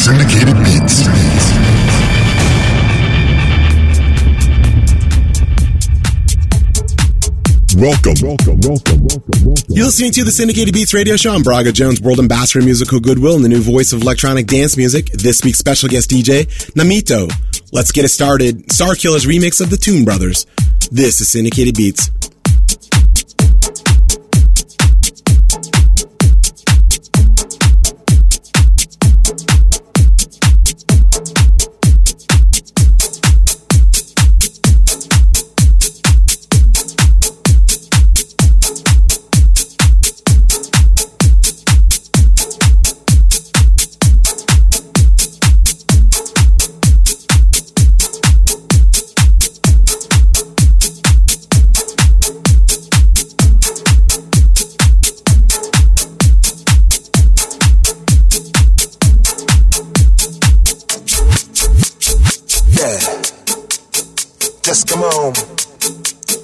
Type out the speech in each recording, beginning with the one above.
syndicated beats. Welcome. You're listening to the Syndicated Beats Radio Show. I'm Brago Jones, world ambassador of musical goodwill and the new voice of electronic dance music. This week's special guest DJ, Namito. Let's get it started. Starkiller's remix of The Toon Brothers. This is Syndicated Beats.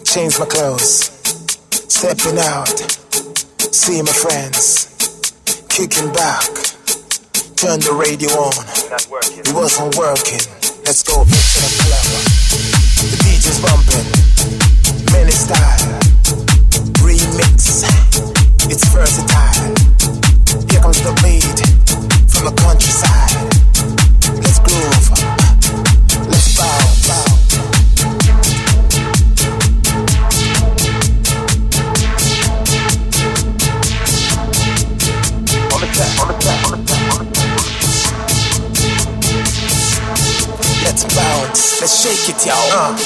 Change my clothes, stepping out, see my friends, kicking back, turn the radio on, it wasn't working, let's go to the club, the DJ's bumping, many style, remix, it's versatile, here comes the beat, from the countryside, let's groove, let's bounce. Let's bounce, let's shake it, y'all.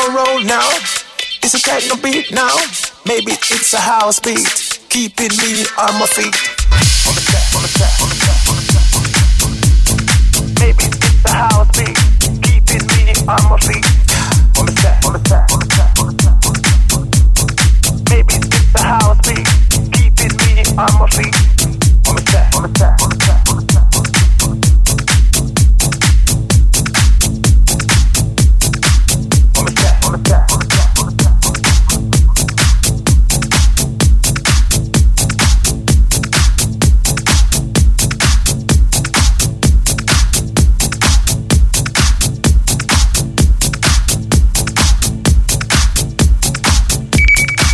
on roll now. It's a techno beat now. Maybe it's a house beat, keeping me on my feet. On the track, on the track, on the track, on the track, on the track, on the track. Maybe it's a house beat, keeping me on my feet. On the track, on the track, on the track, on the track, on the track, on the track. Maybe it's a house beat, keeping me on my feet. On the track, on the track, on the track, on the track.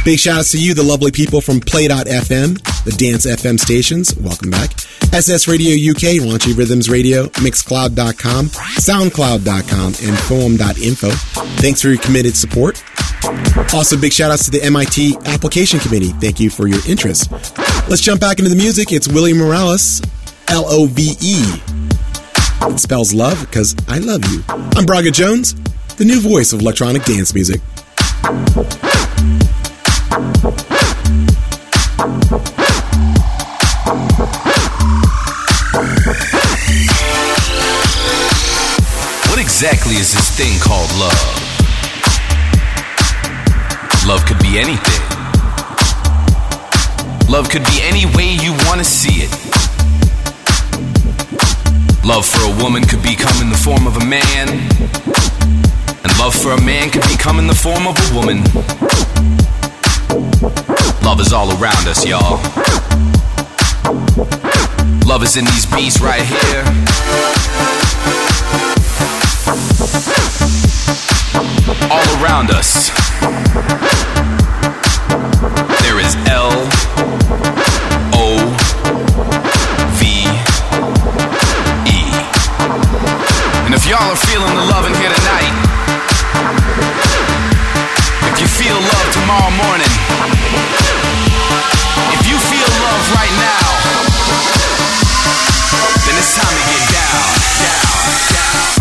Big shout out to you, the lovely people from Play.fm, the Dance FM stations. Welcome back. SS Radio UK, Launchy Rhythms Radio, Mixcloud.com, Soundcloud.com, and Poem.info. Thanks for your committed support. Also, big shout outs to the MIT Application Committee. Thank you for your interest. Let's jump back into the music. It's William Morales, L-O-V-E. It spells love because I love you. I'm Brago Jones, the new voice of electronic dance music. What exactly is this thing called love? Love could be anything. Love could be any way you want to see it. Love for a woman could become in the form of a man, and love for a man could become in the form of a woman. Love is all around us, y'all. Love is in these beats right here. All around us. There is L-O-V-E. And if y'all are feeling the love in here tonight, if you feel love tomorrow morning, if you feel love right now, then it's time to get down, down, down, down.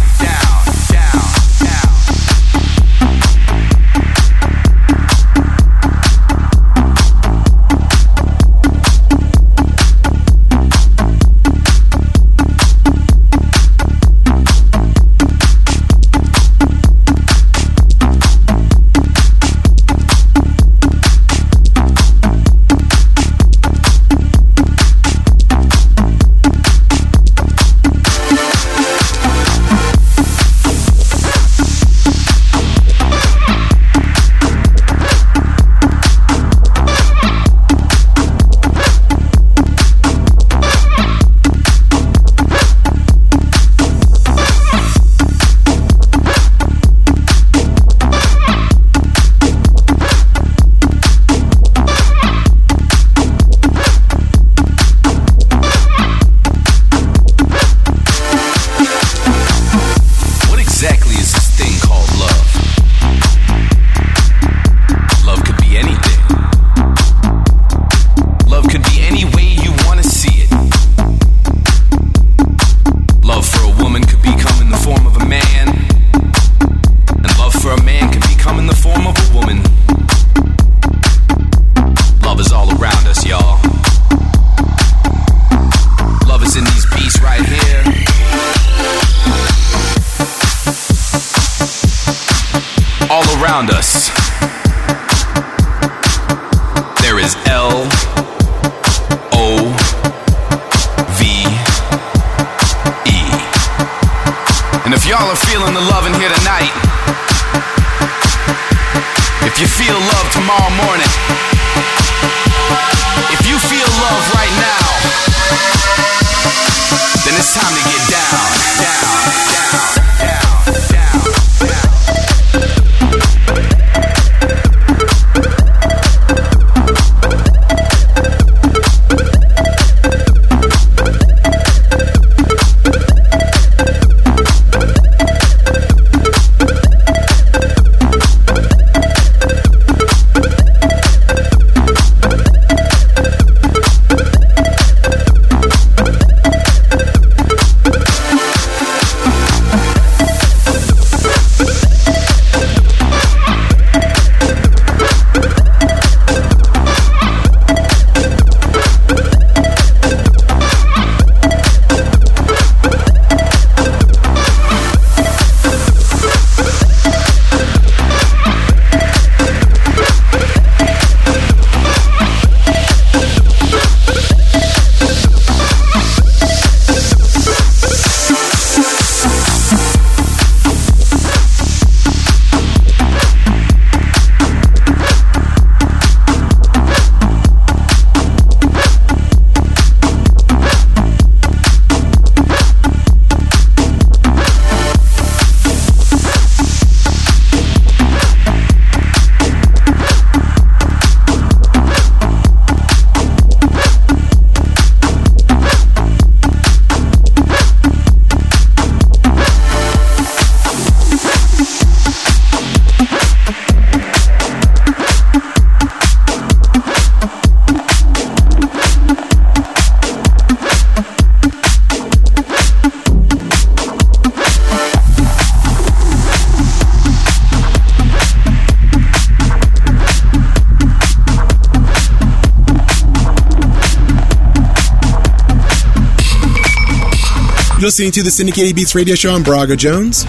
listening to the Syndicated Beats radio show on Brago Jones.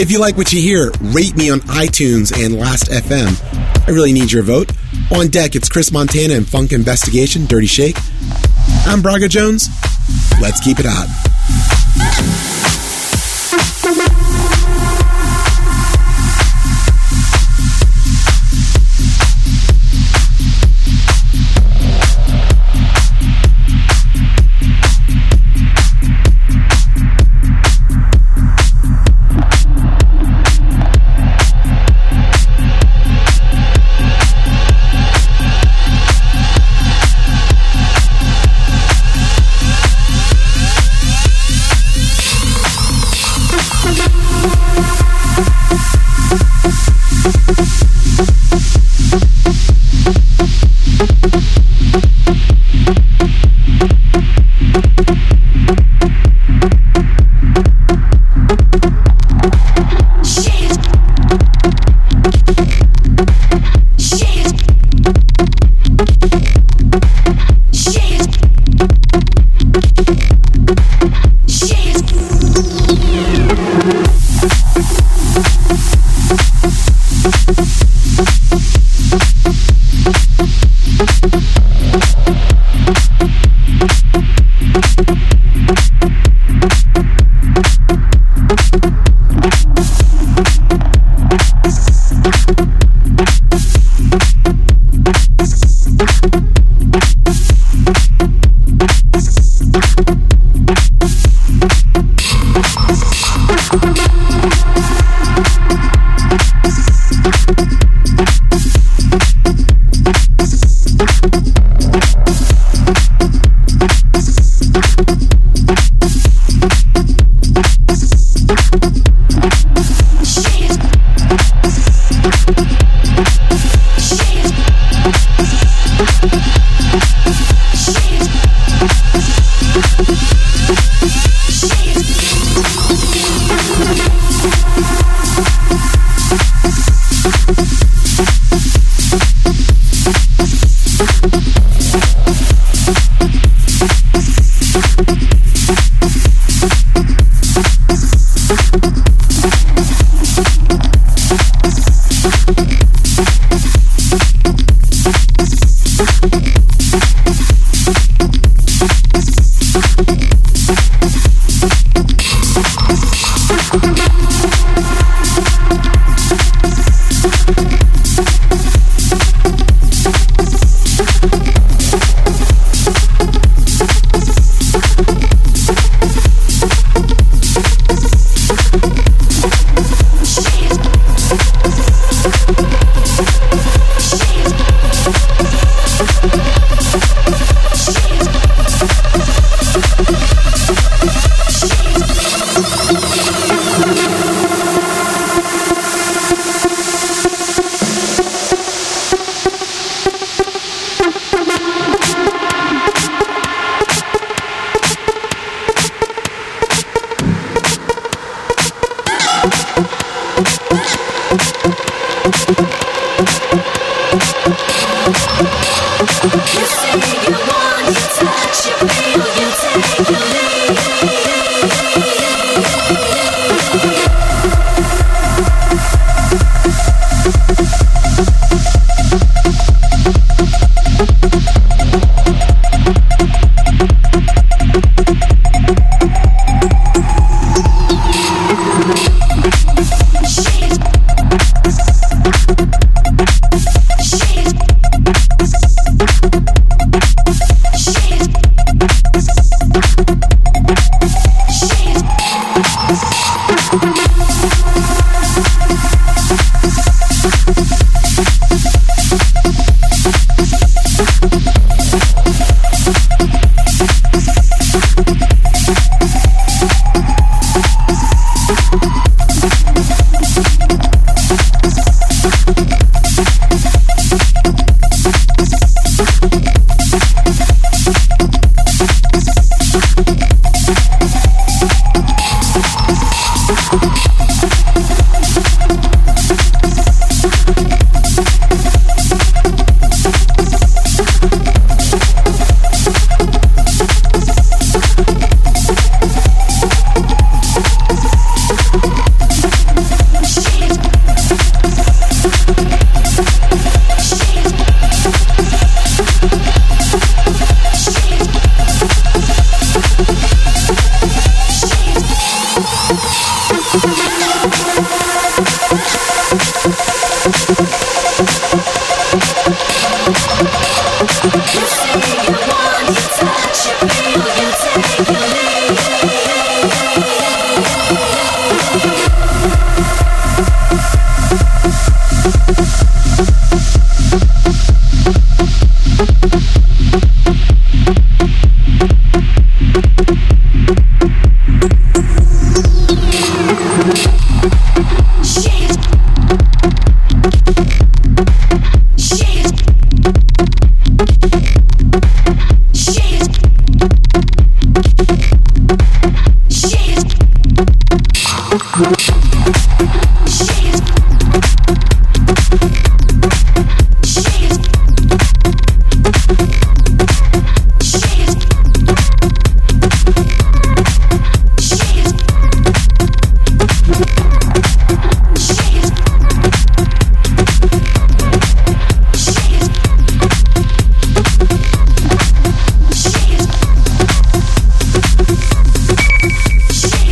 If you like what you hear, rate me on iTunes and Last.fm. I really need your vote. On deck, it's Chris Montana and Funk Investigation, Dirty Shake. I'm Brago Jones. Let's keep it hot.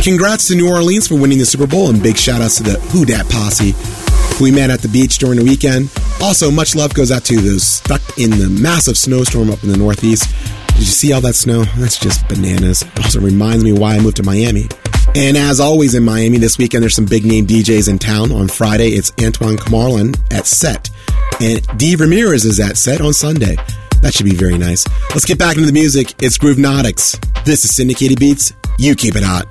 Congrats to New Orleans for winning the Super Bowl, and big shout outs to the Who Dat Posse we met at the beach during the weekend. Also, much love goes out to those stuck in the massive snowstorm up in the Northeast. Did you see all that snow? That's just bananas. It also reminds me why I moved to Miami. And as always in Miami this weekend, there's some big name DJs in town. On Friday, it's Antoine Camarlin at Set, and Dee Ramirez is at Set on Sunday. That should be very nice. Let's get back into the music. It's Groovenautix. This is Syndicated Beats. You keep it hot.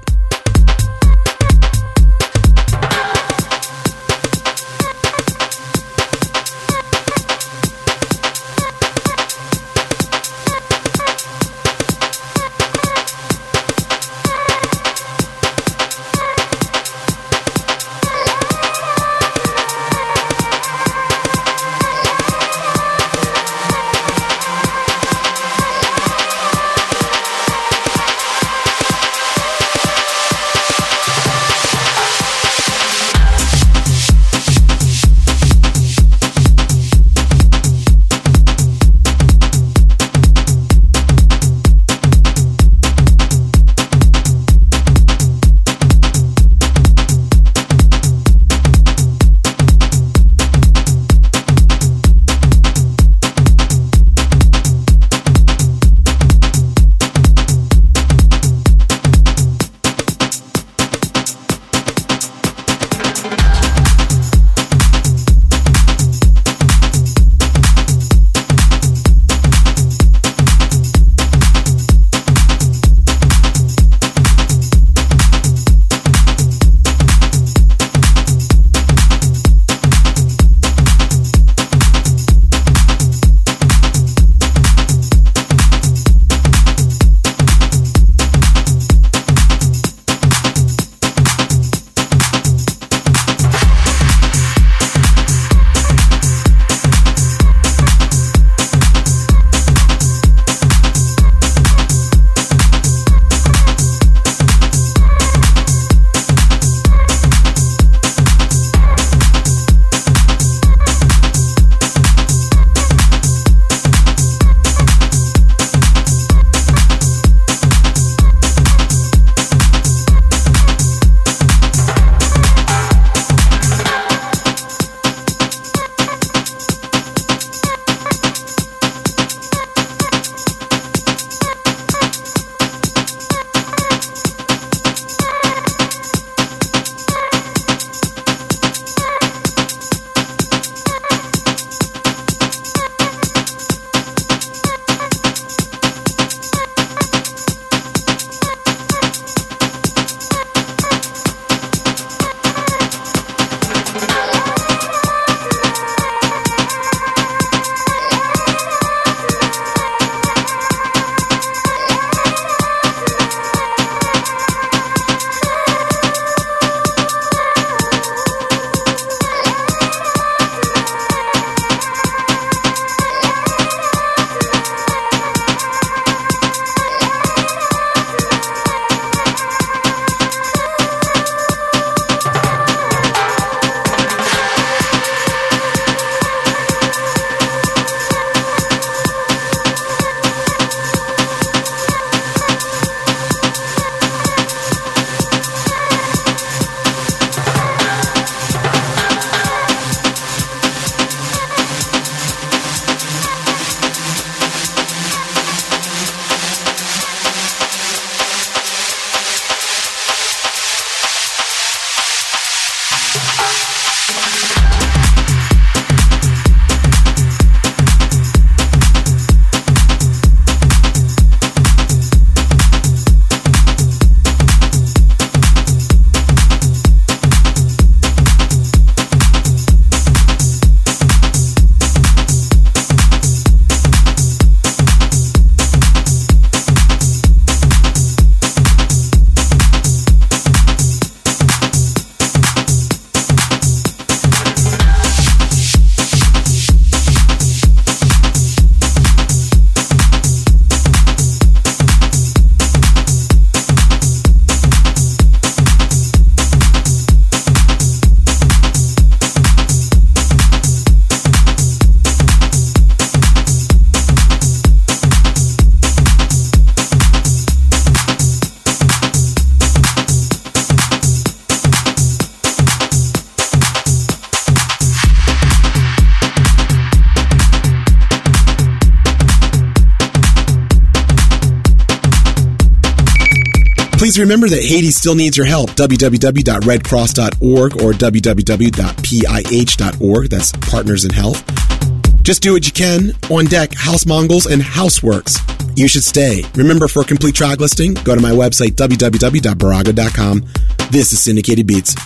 Please remember that Haiti still needs your help. www.redcross.org or www.pih.org. That's Partners in Health. Just do what you can. On deck, House Mongols and Houseworks. You should stay. Remember, for a complete track listing, go to my website, www.brago.com. This is Syndicated Beats.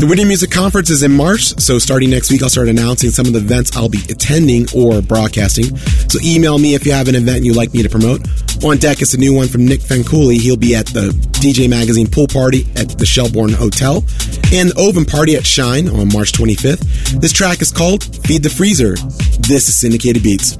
The Whitney Music Conference is in March, so starting next week I'll start announcing some of the events I'll be attending or broadcasting. So email me if you have an event you'd like me to promote. On deck is a new one from Nick Fanciulli. He'll be at the DJ Magazine Pool Party at the Shelbourne Hotel and the Oven Party at Shine on March 25th. This track is called Feed the Freezer. This is Syndicated Beats.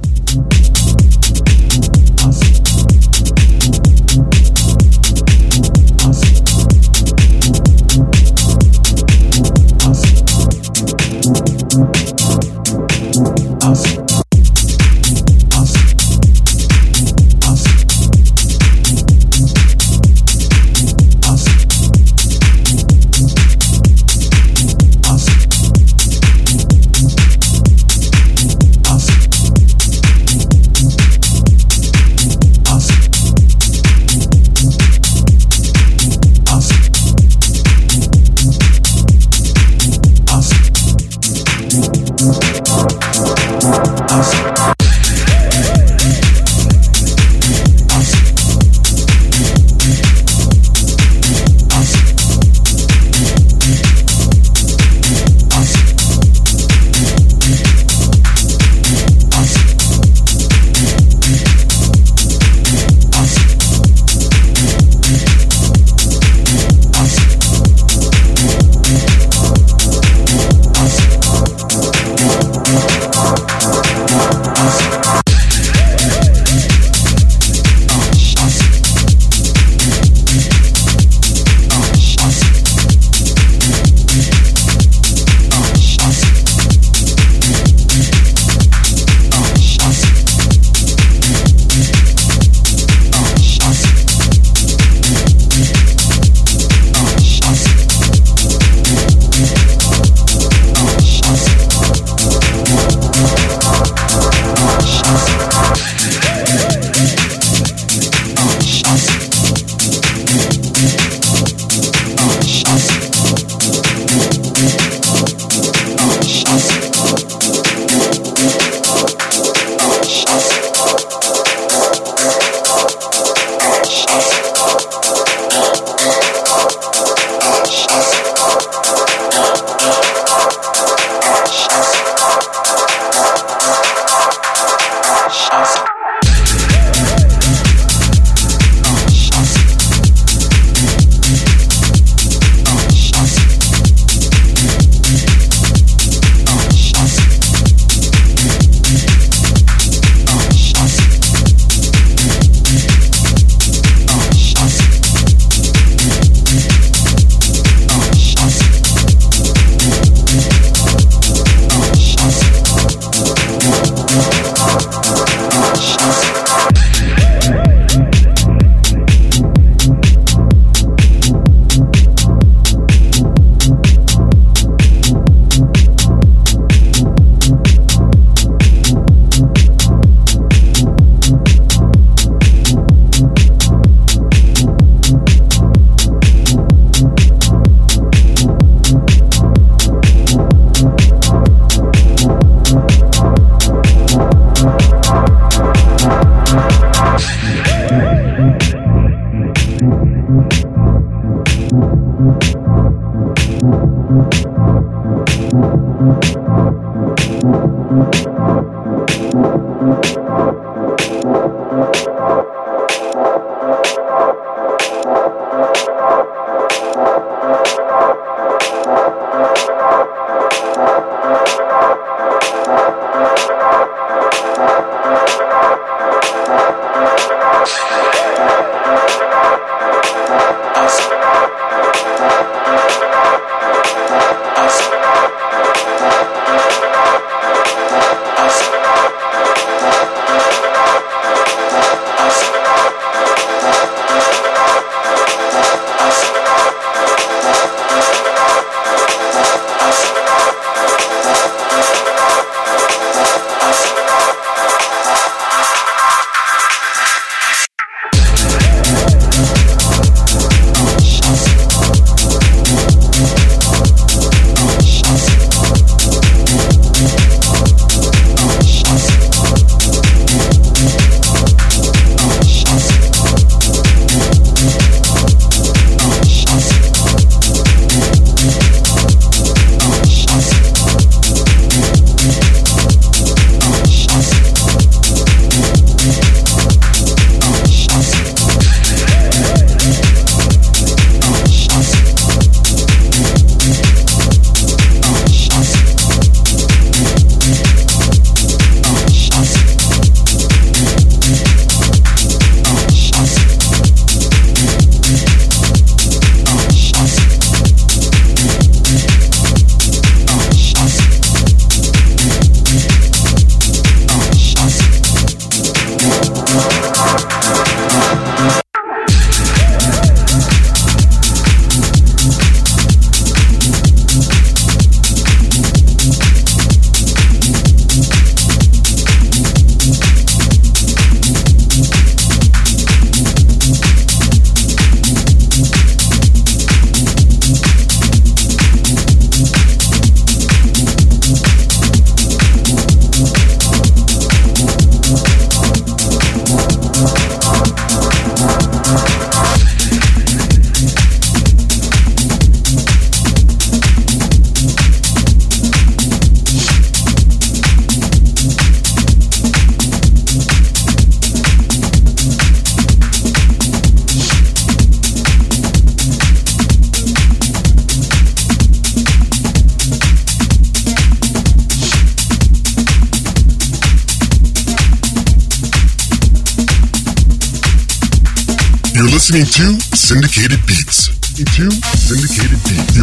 listening to Syndicated Beats. You're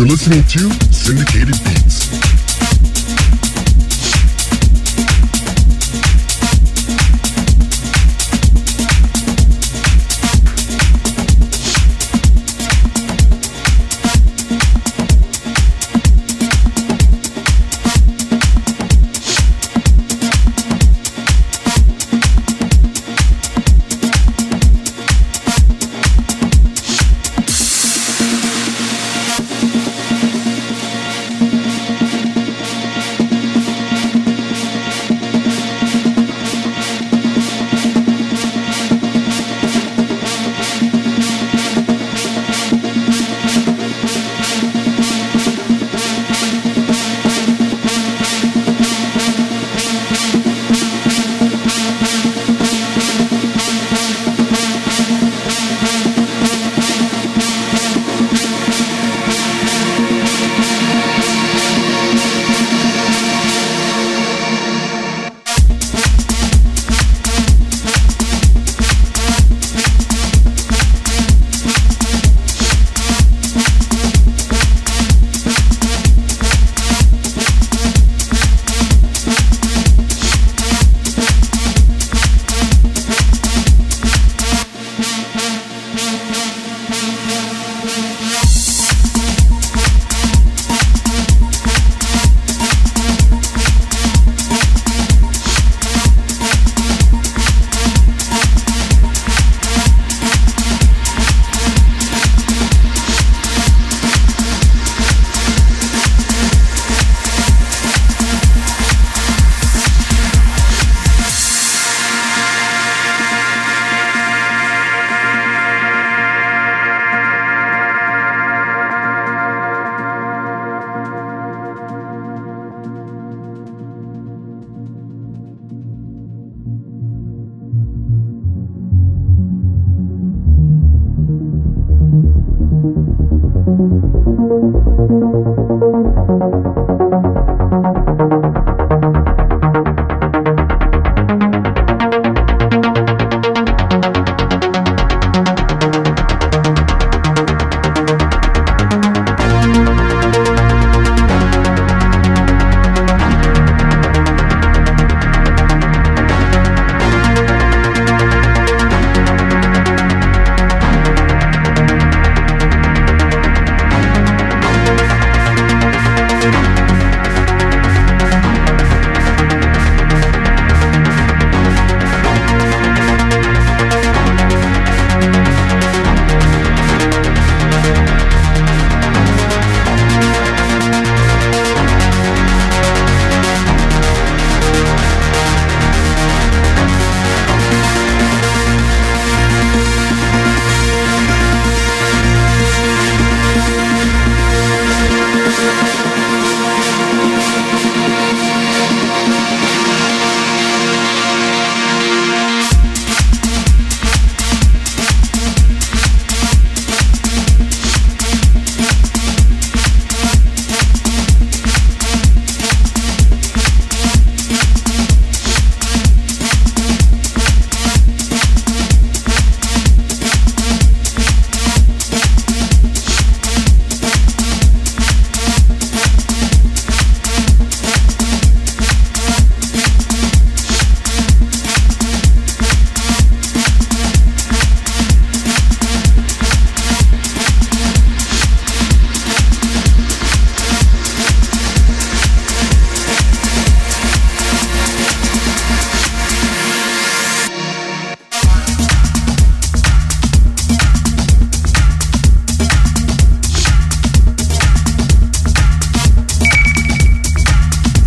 listening to Syndicated Beats.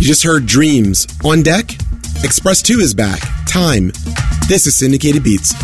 Just heard Dreams. On Deck, Express 2 is back. Time. This is Syndicated Beats.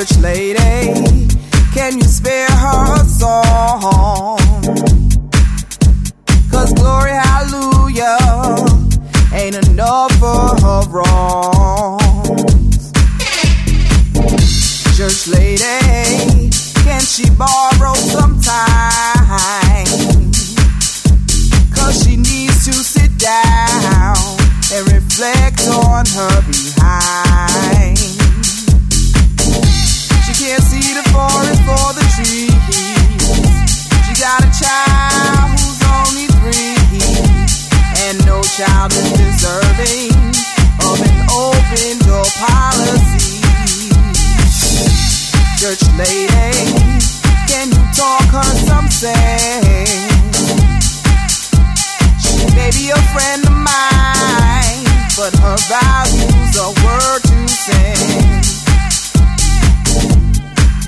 church lady, can you spare her a song? Cause glory, hallelujah, ain't enough for her wrongs. Church lady, can she borrow some time? Cause she needs to sit down and reflect on her behind. She can't see the forest for the trees. She got a child who's only 3, and no child is deserving of an open door policy. Church lady, can you talk her some sense? She may be a friend of mine, but her values are worth 2 cents.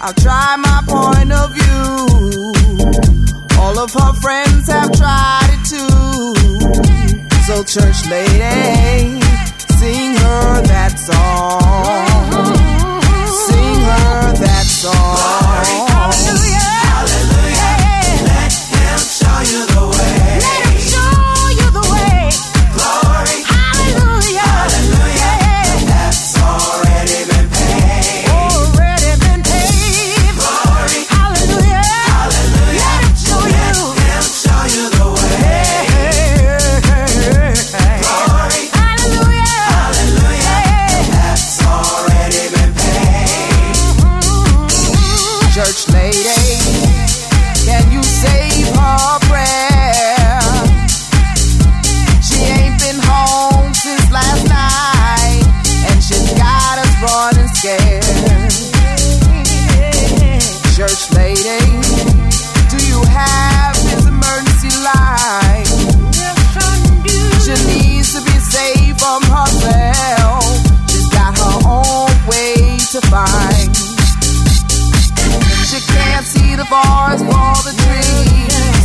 I've tried my point of view, all of her friends have tried it too. So church lady, sing her that song. Sing her that song. Hallelujah. Hallelujah. Let him show you the way. Let him show you the way. Glory. Hallelujah. Hallelujah. Hey. That's already been paid. Already been paid. Glory. Hallelujah. Hallelujah. Let him show you. Let him show you the way. Hey, hey, hey. Glory. Hallelujah. Hallelujah. Hey. That's already been paid. Church lady, can you save her prayer? She ain't been home since last night, and she's got us running scared. Church lady, do you have this emergency light? She needs to be saved from herself. She's got her own way to find. She can't see the forest for the trees.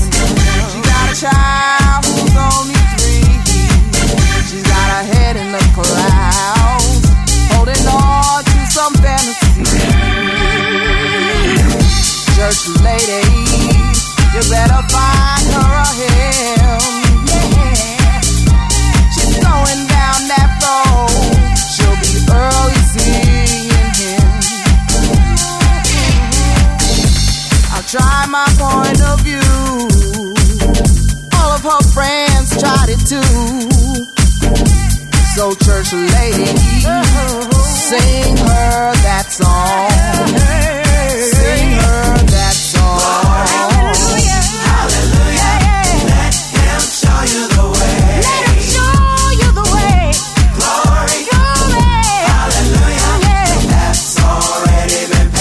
She got a child who's only 3. She's got her head in the clouds, holding on to some fantasy. Church lady, you better find her a hymn. She's going down that road. She'll be early seeing him. Try my point of view, all of her friends tried it too. So church lady, sing her that song. Sing her that song. Hallelujah, hallelujah, let him show you the way. Let him show you the way. Glory, glory, hallelujah, yeah. That's already been paid.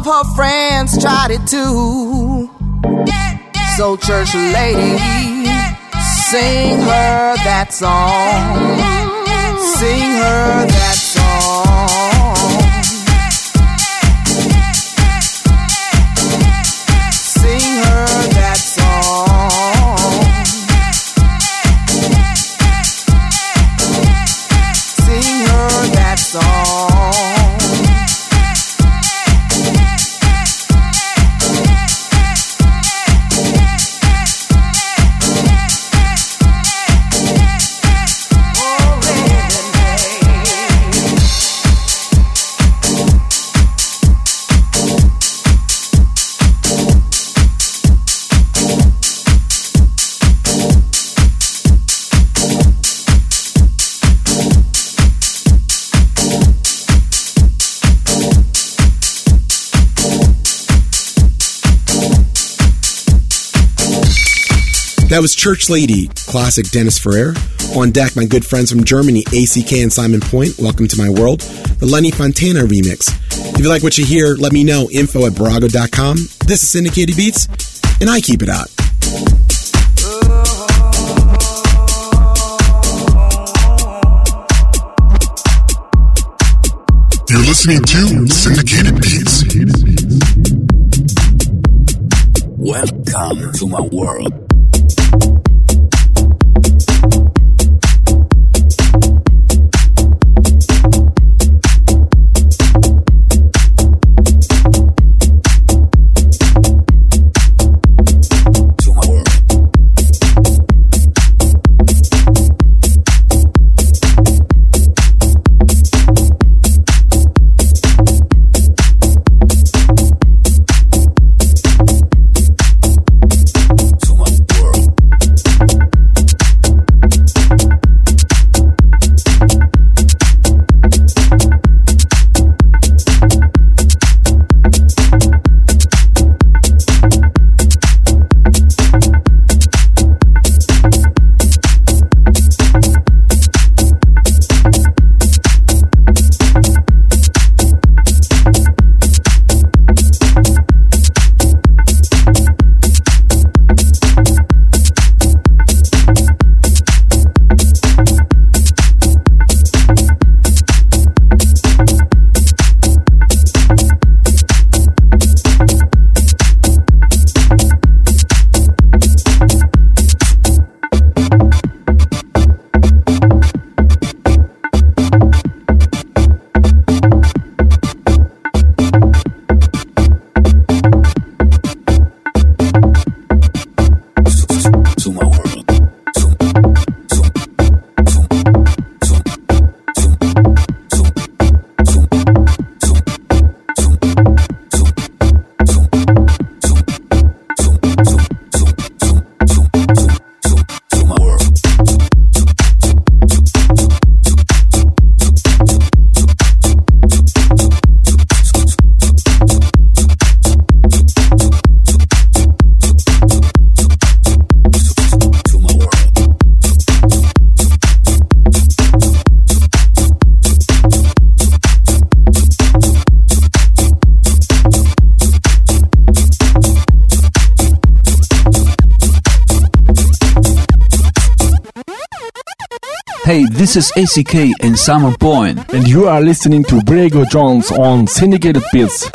Her friends tried it too. So church lady, sing her that song. Sing her that song. Sing her that song. Sing her that song. That was Church Lady, classic Dennis Ferrer. On deck, my good friends from Germany, ACK and Simon Point, Welcome to My World, the Lenny Fontana remix. If you like what you hear, let me know, info@brago.com. This is Syndicated Beats, and I keep it hot. You're listening to Syndicated Beats. Welcome to my world. Hey, this is ACK and Simon Point, and you are listening to Brago Jones on Syndicated Beats.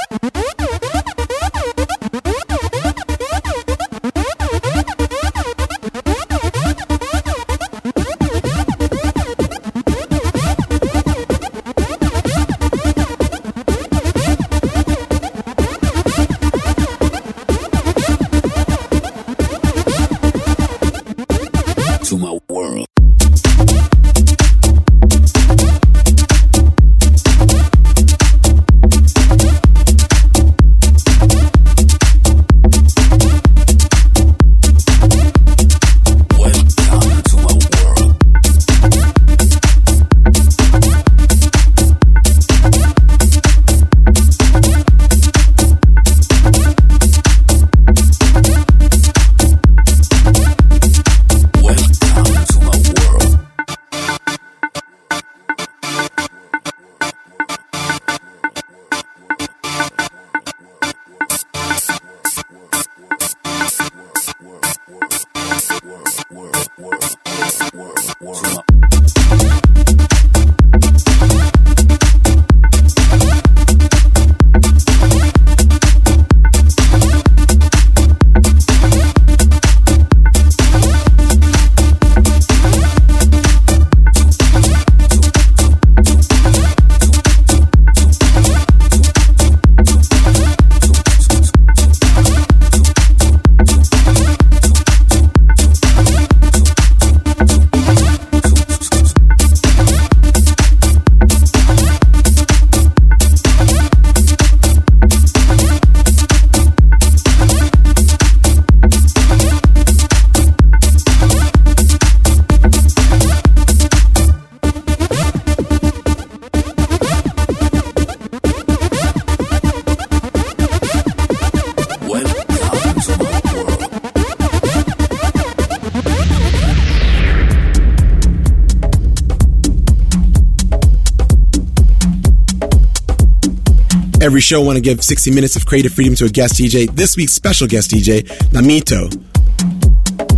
Every show, I want to give 60 minutes of creative freedom to a guest DJ. This week's special guest DJ, Namito.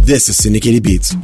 This is Syndicated Beats.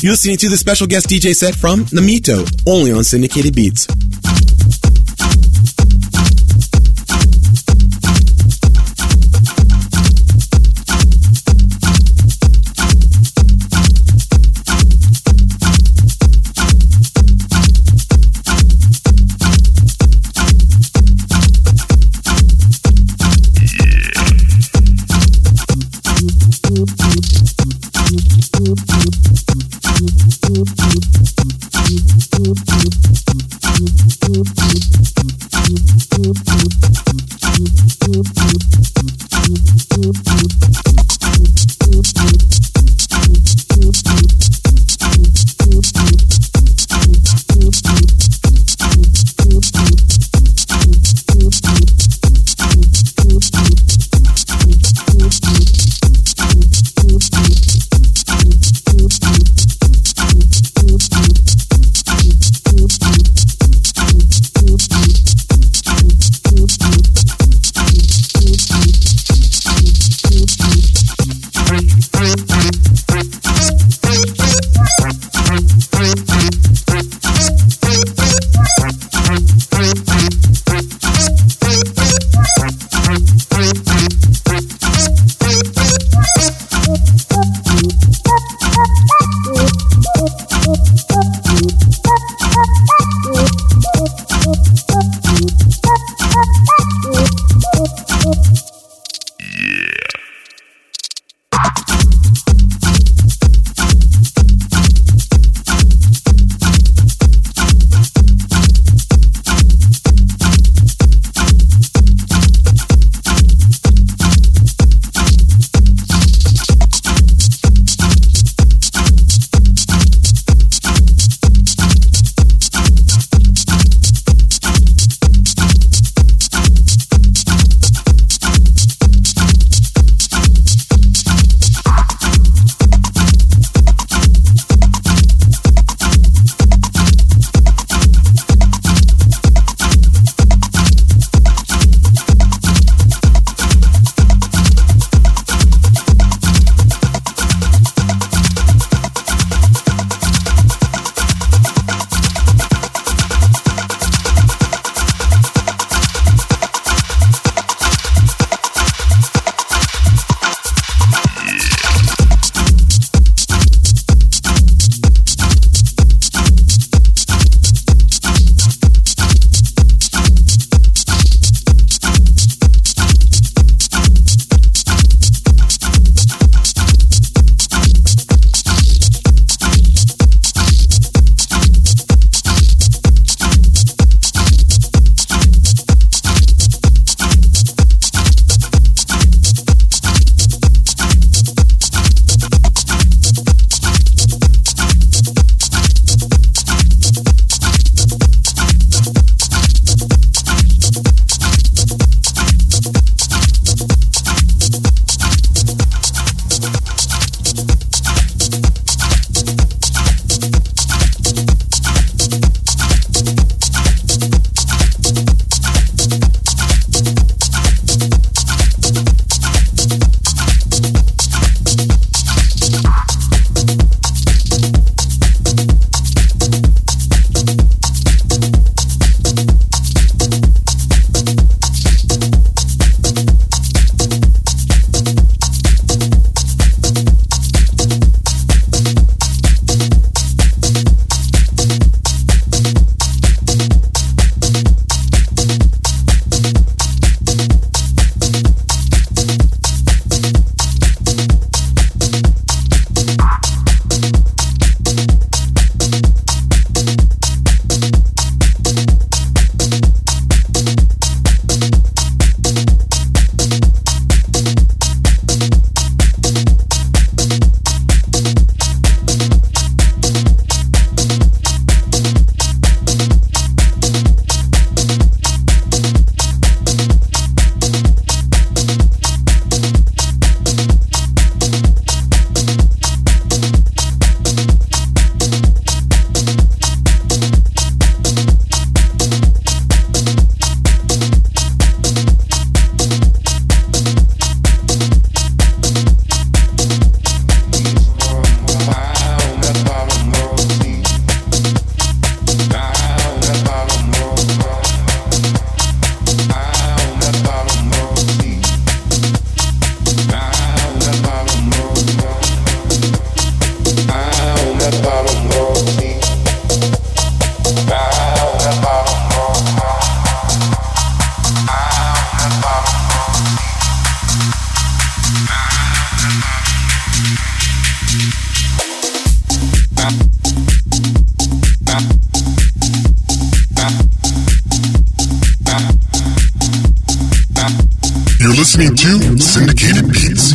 You're listening to the special guest DJ set from Namito, only on Syndicated Beats. listening to Syndicated Beats.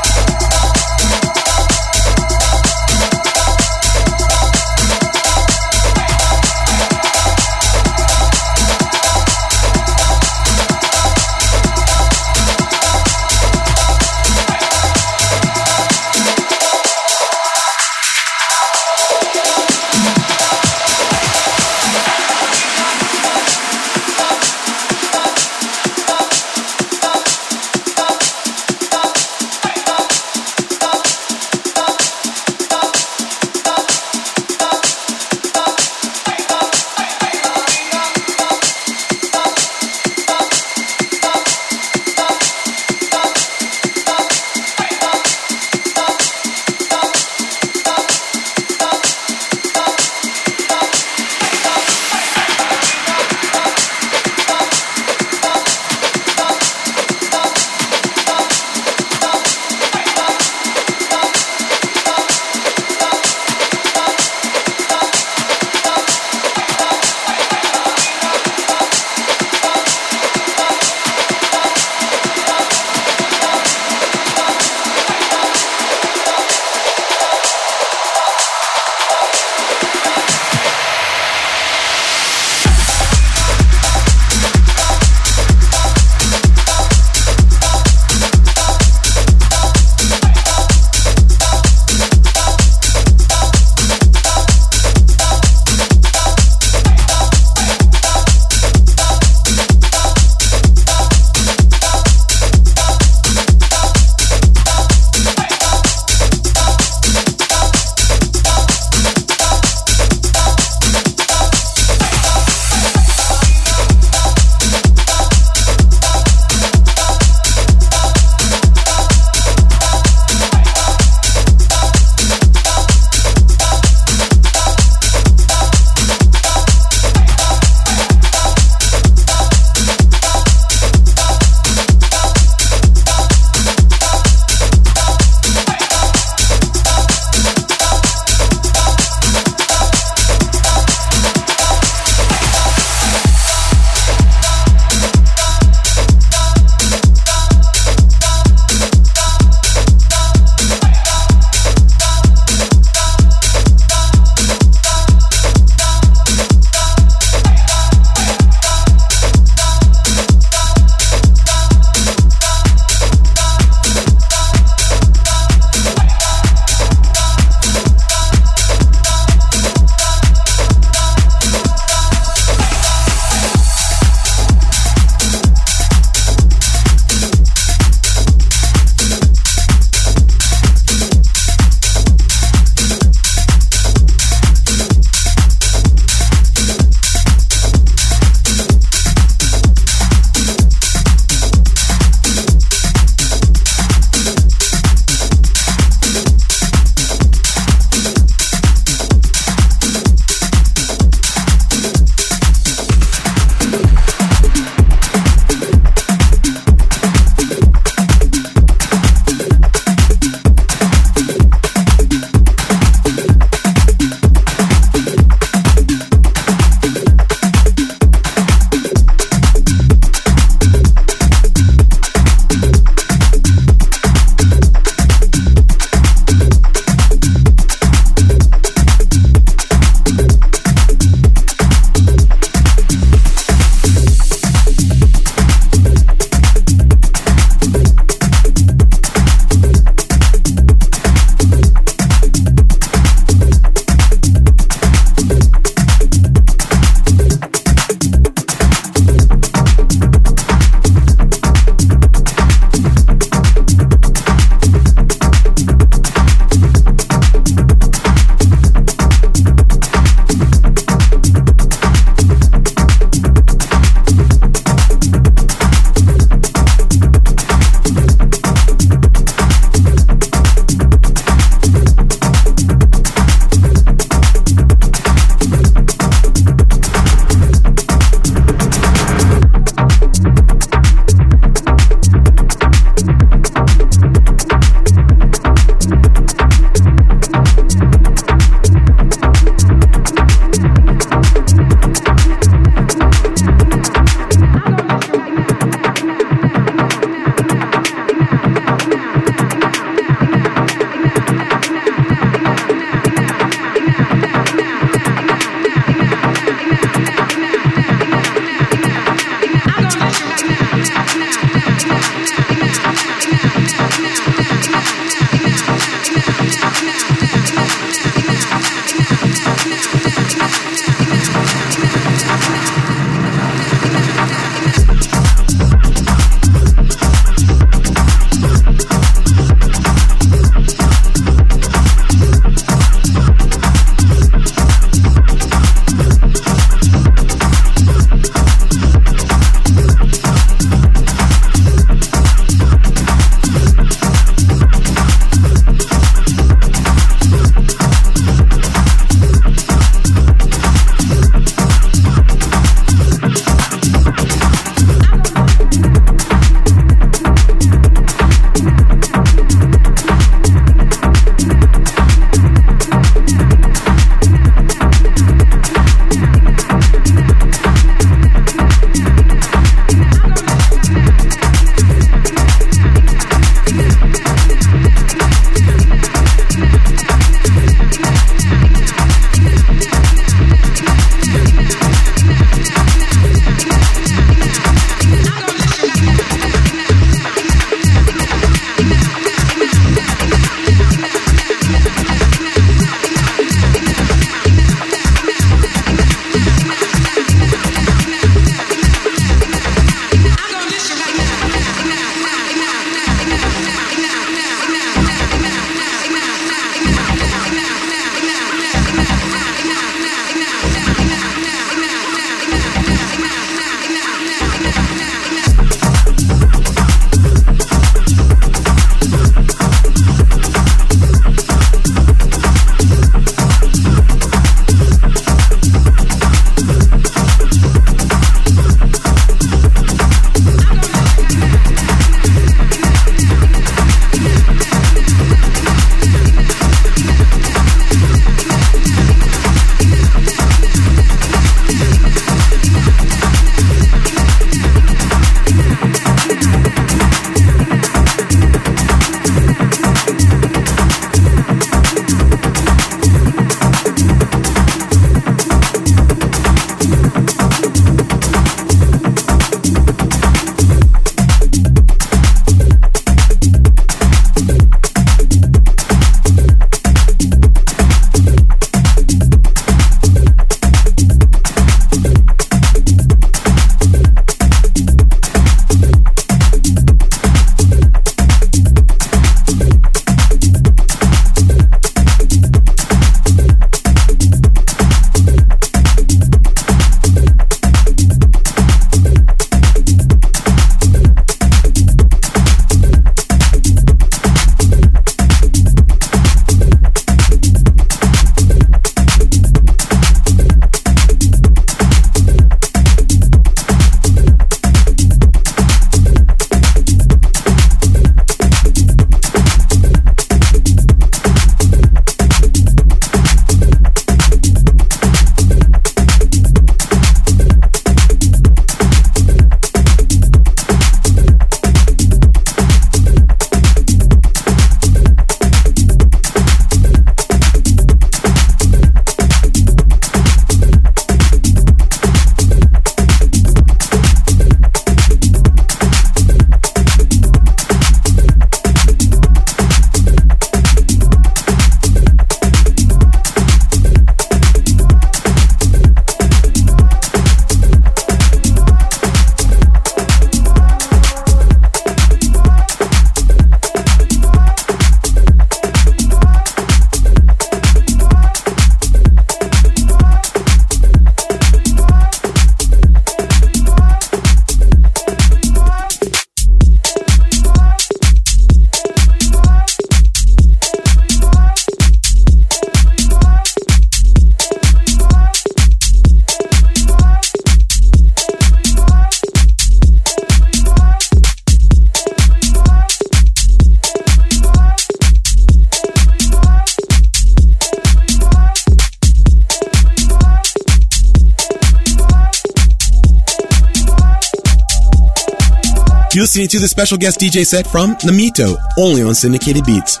You're listening to the special guest DJ set from Namito, only on Syndicated Beats.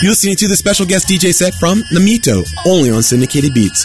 You're listening to the special guest DJ set from Namito, only on Syndicated Beats.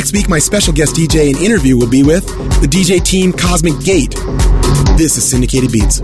Next week, my special guest DJ and interview will be with the DJ team Cosmic Gate. This is Syndicated Beats.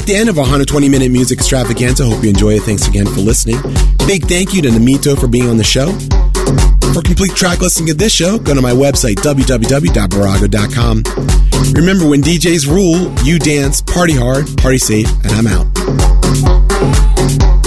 At the end of our 120-minute music extravaganza. Hope you enjoy it. Thanks again for listening. Big thank you to Namito for being on the show. For complete track listing of this show, go to my website, www.brago.com. Remember, when DJs rule, you dance, party hard, party safe, and I'm out.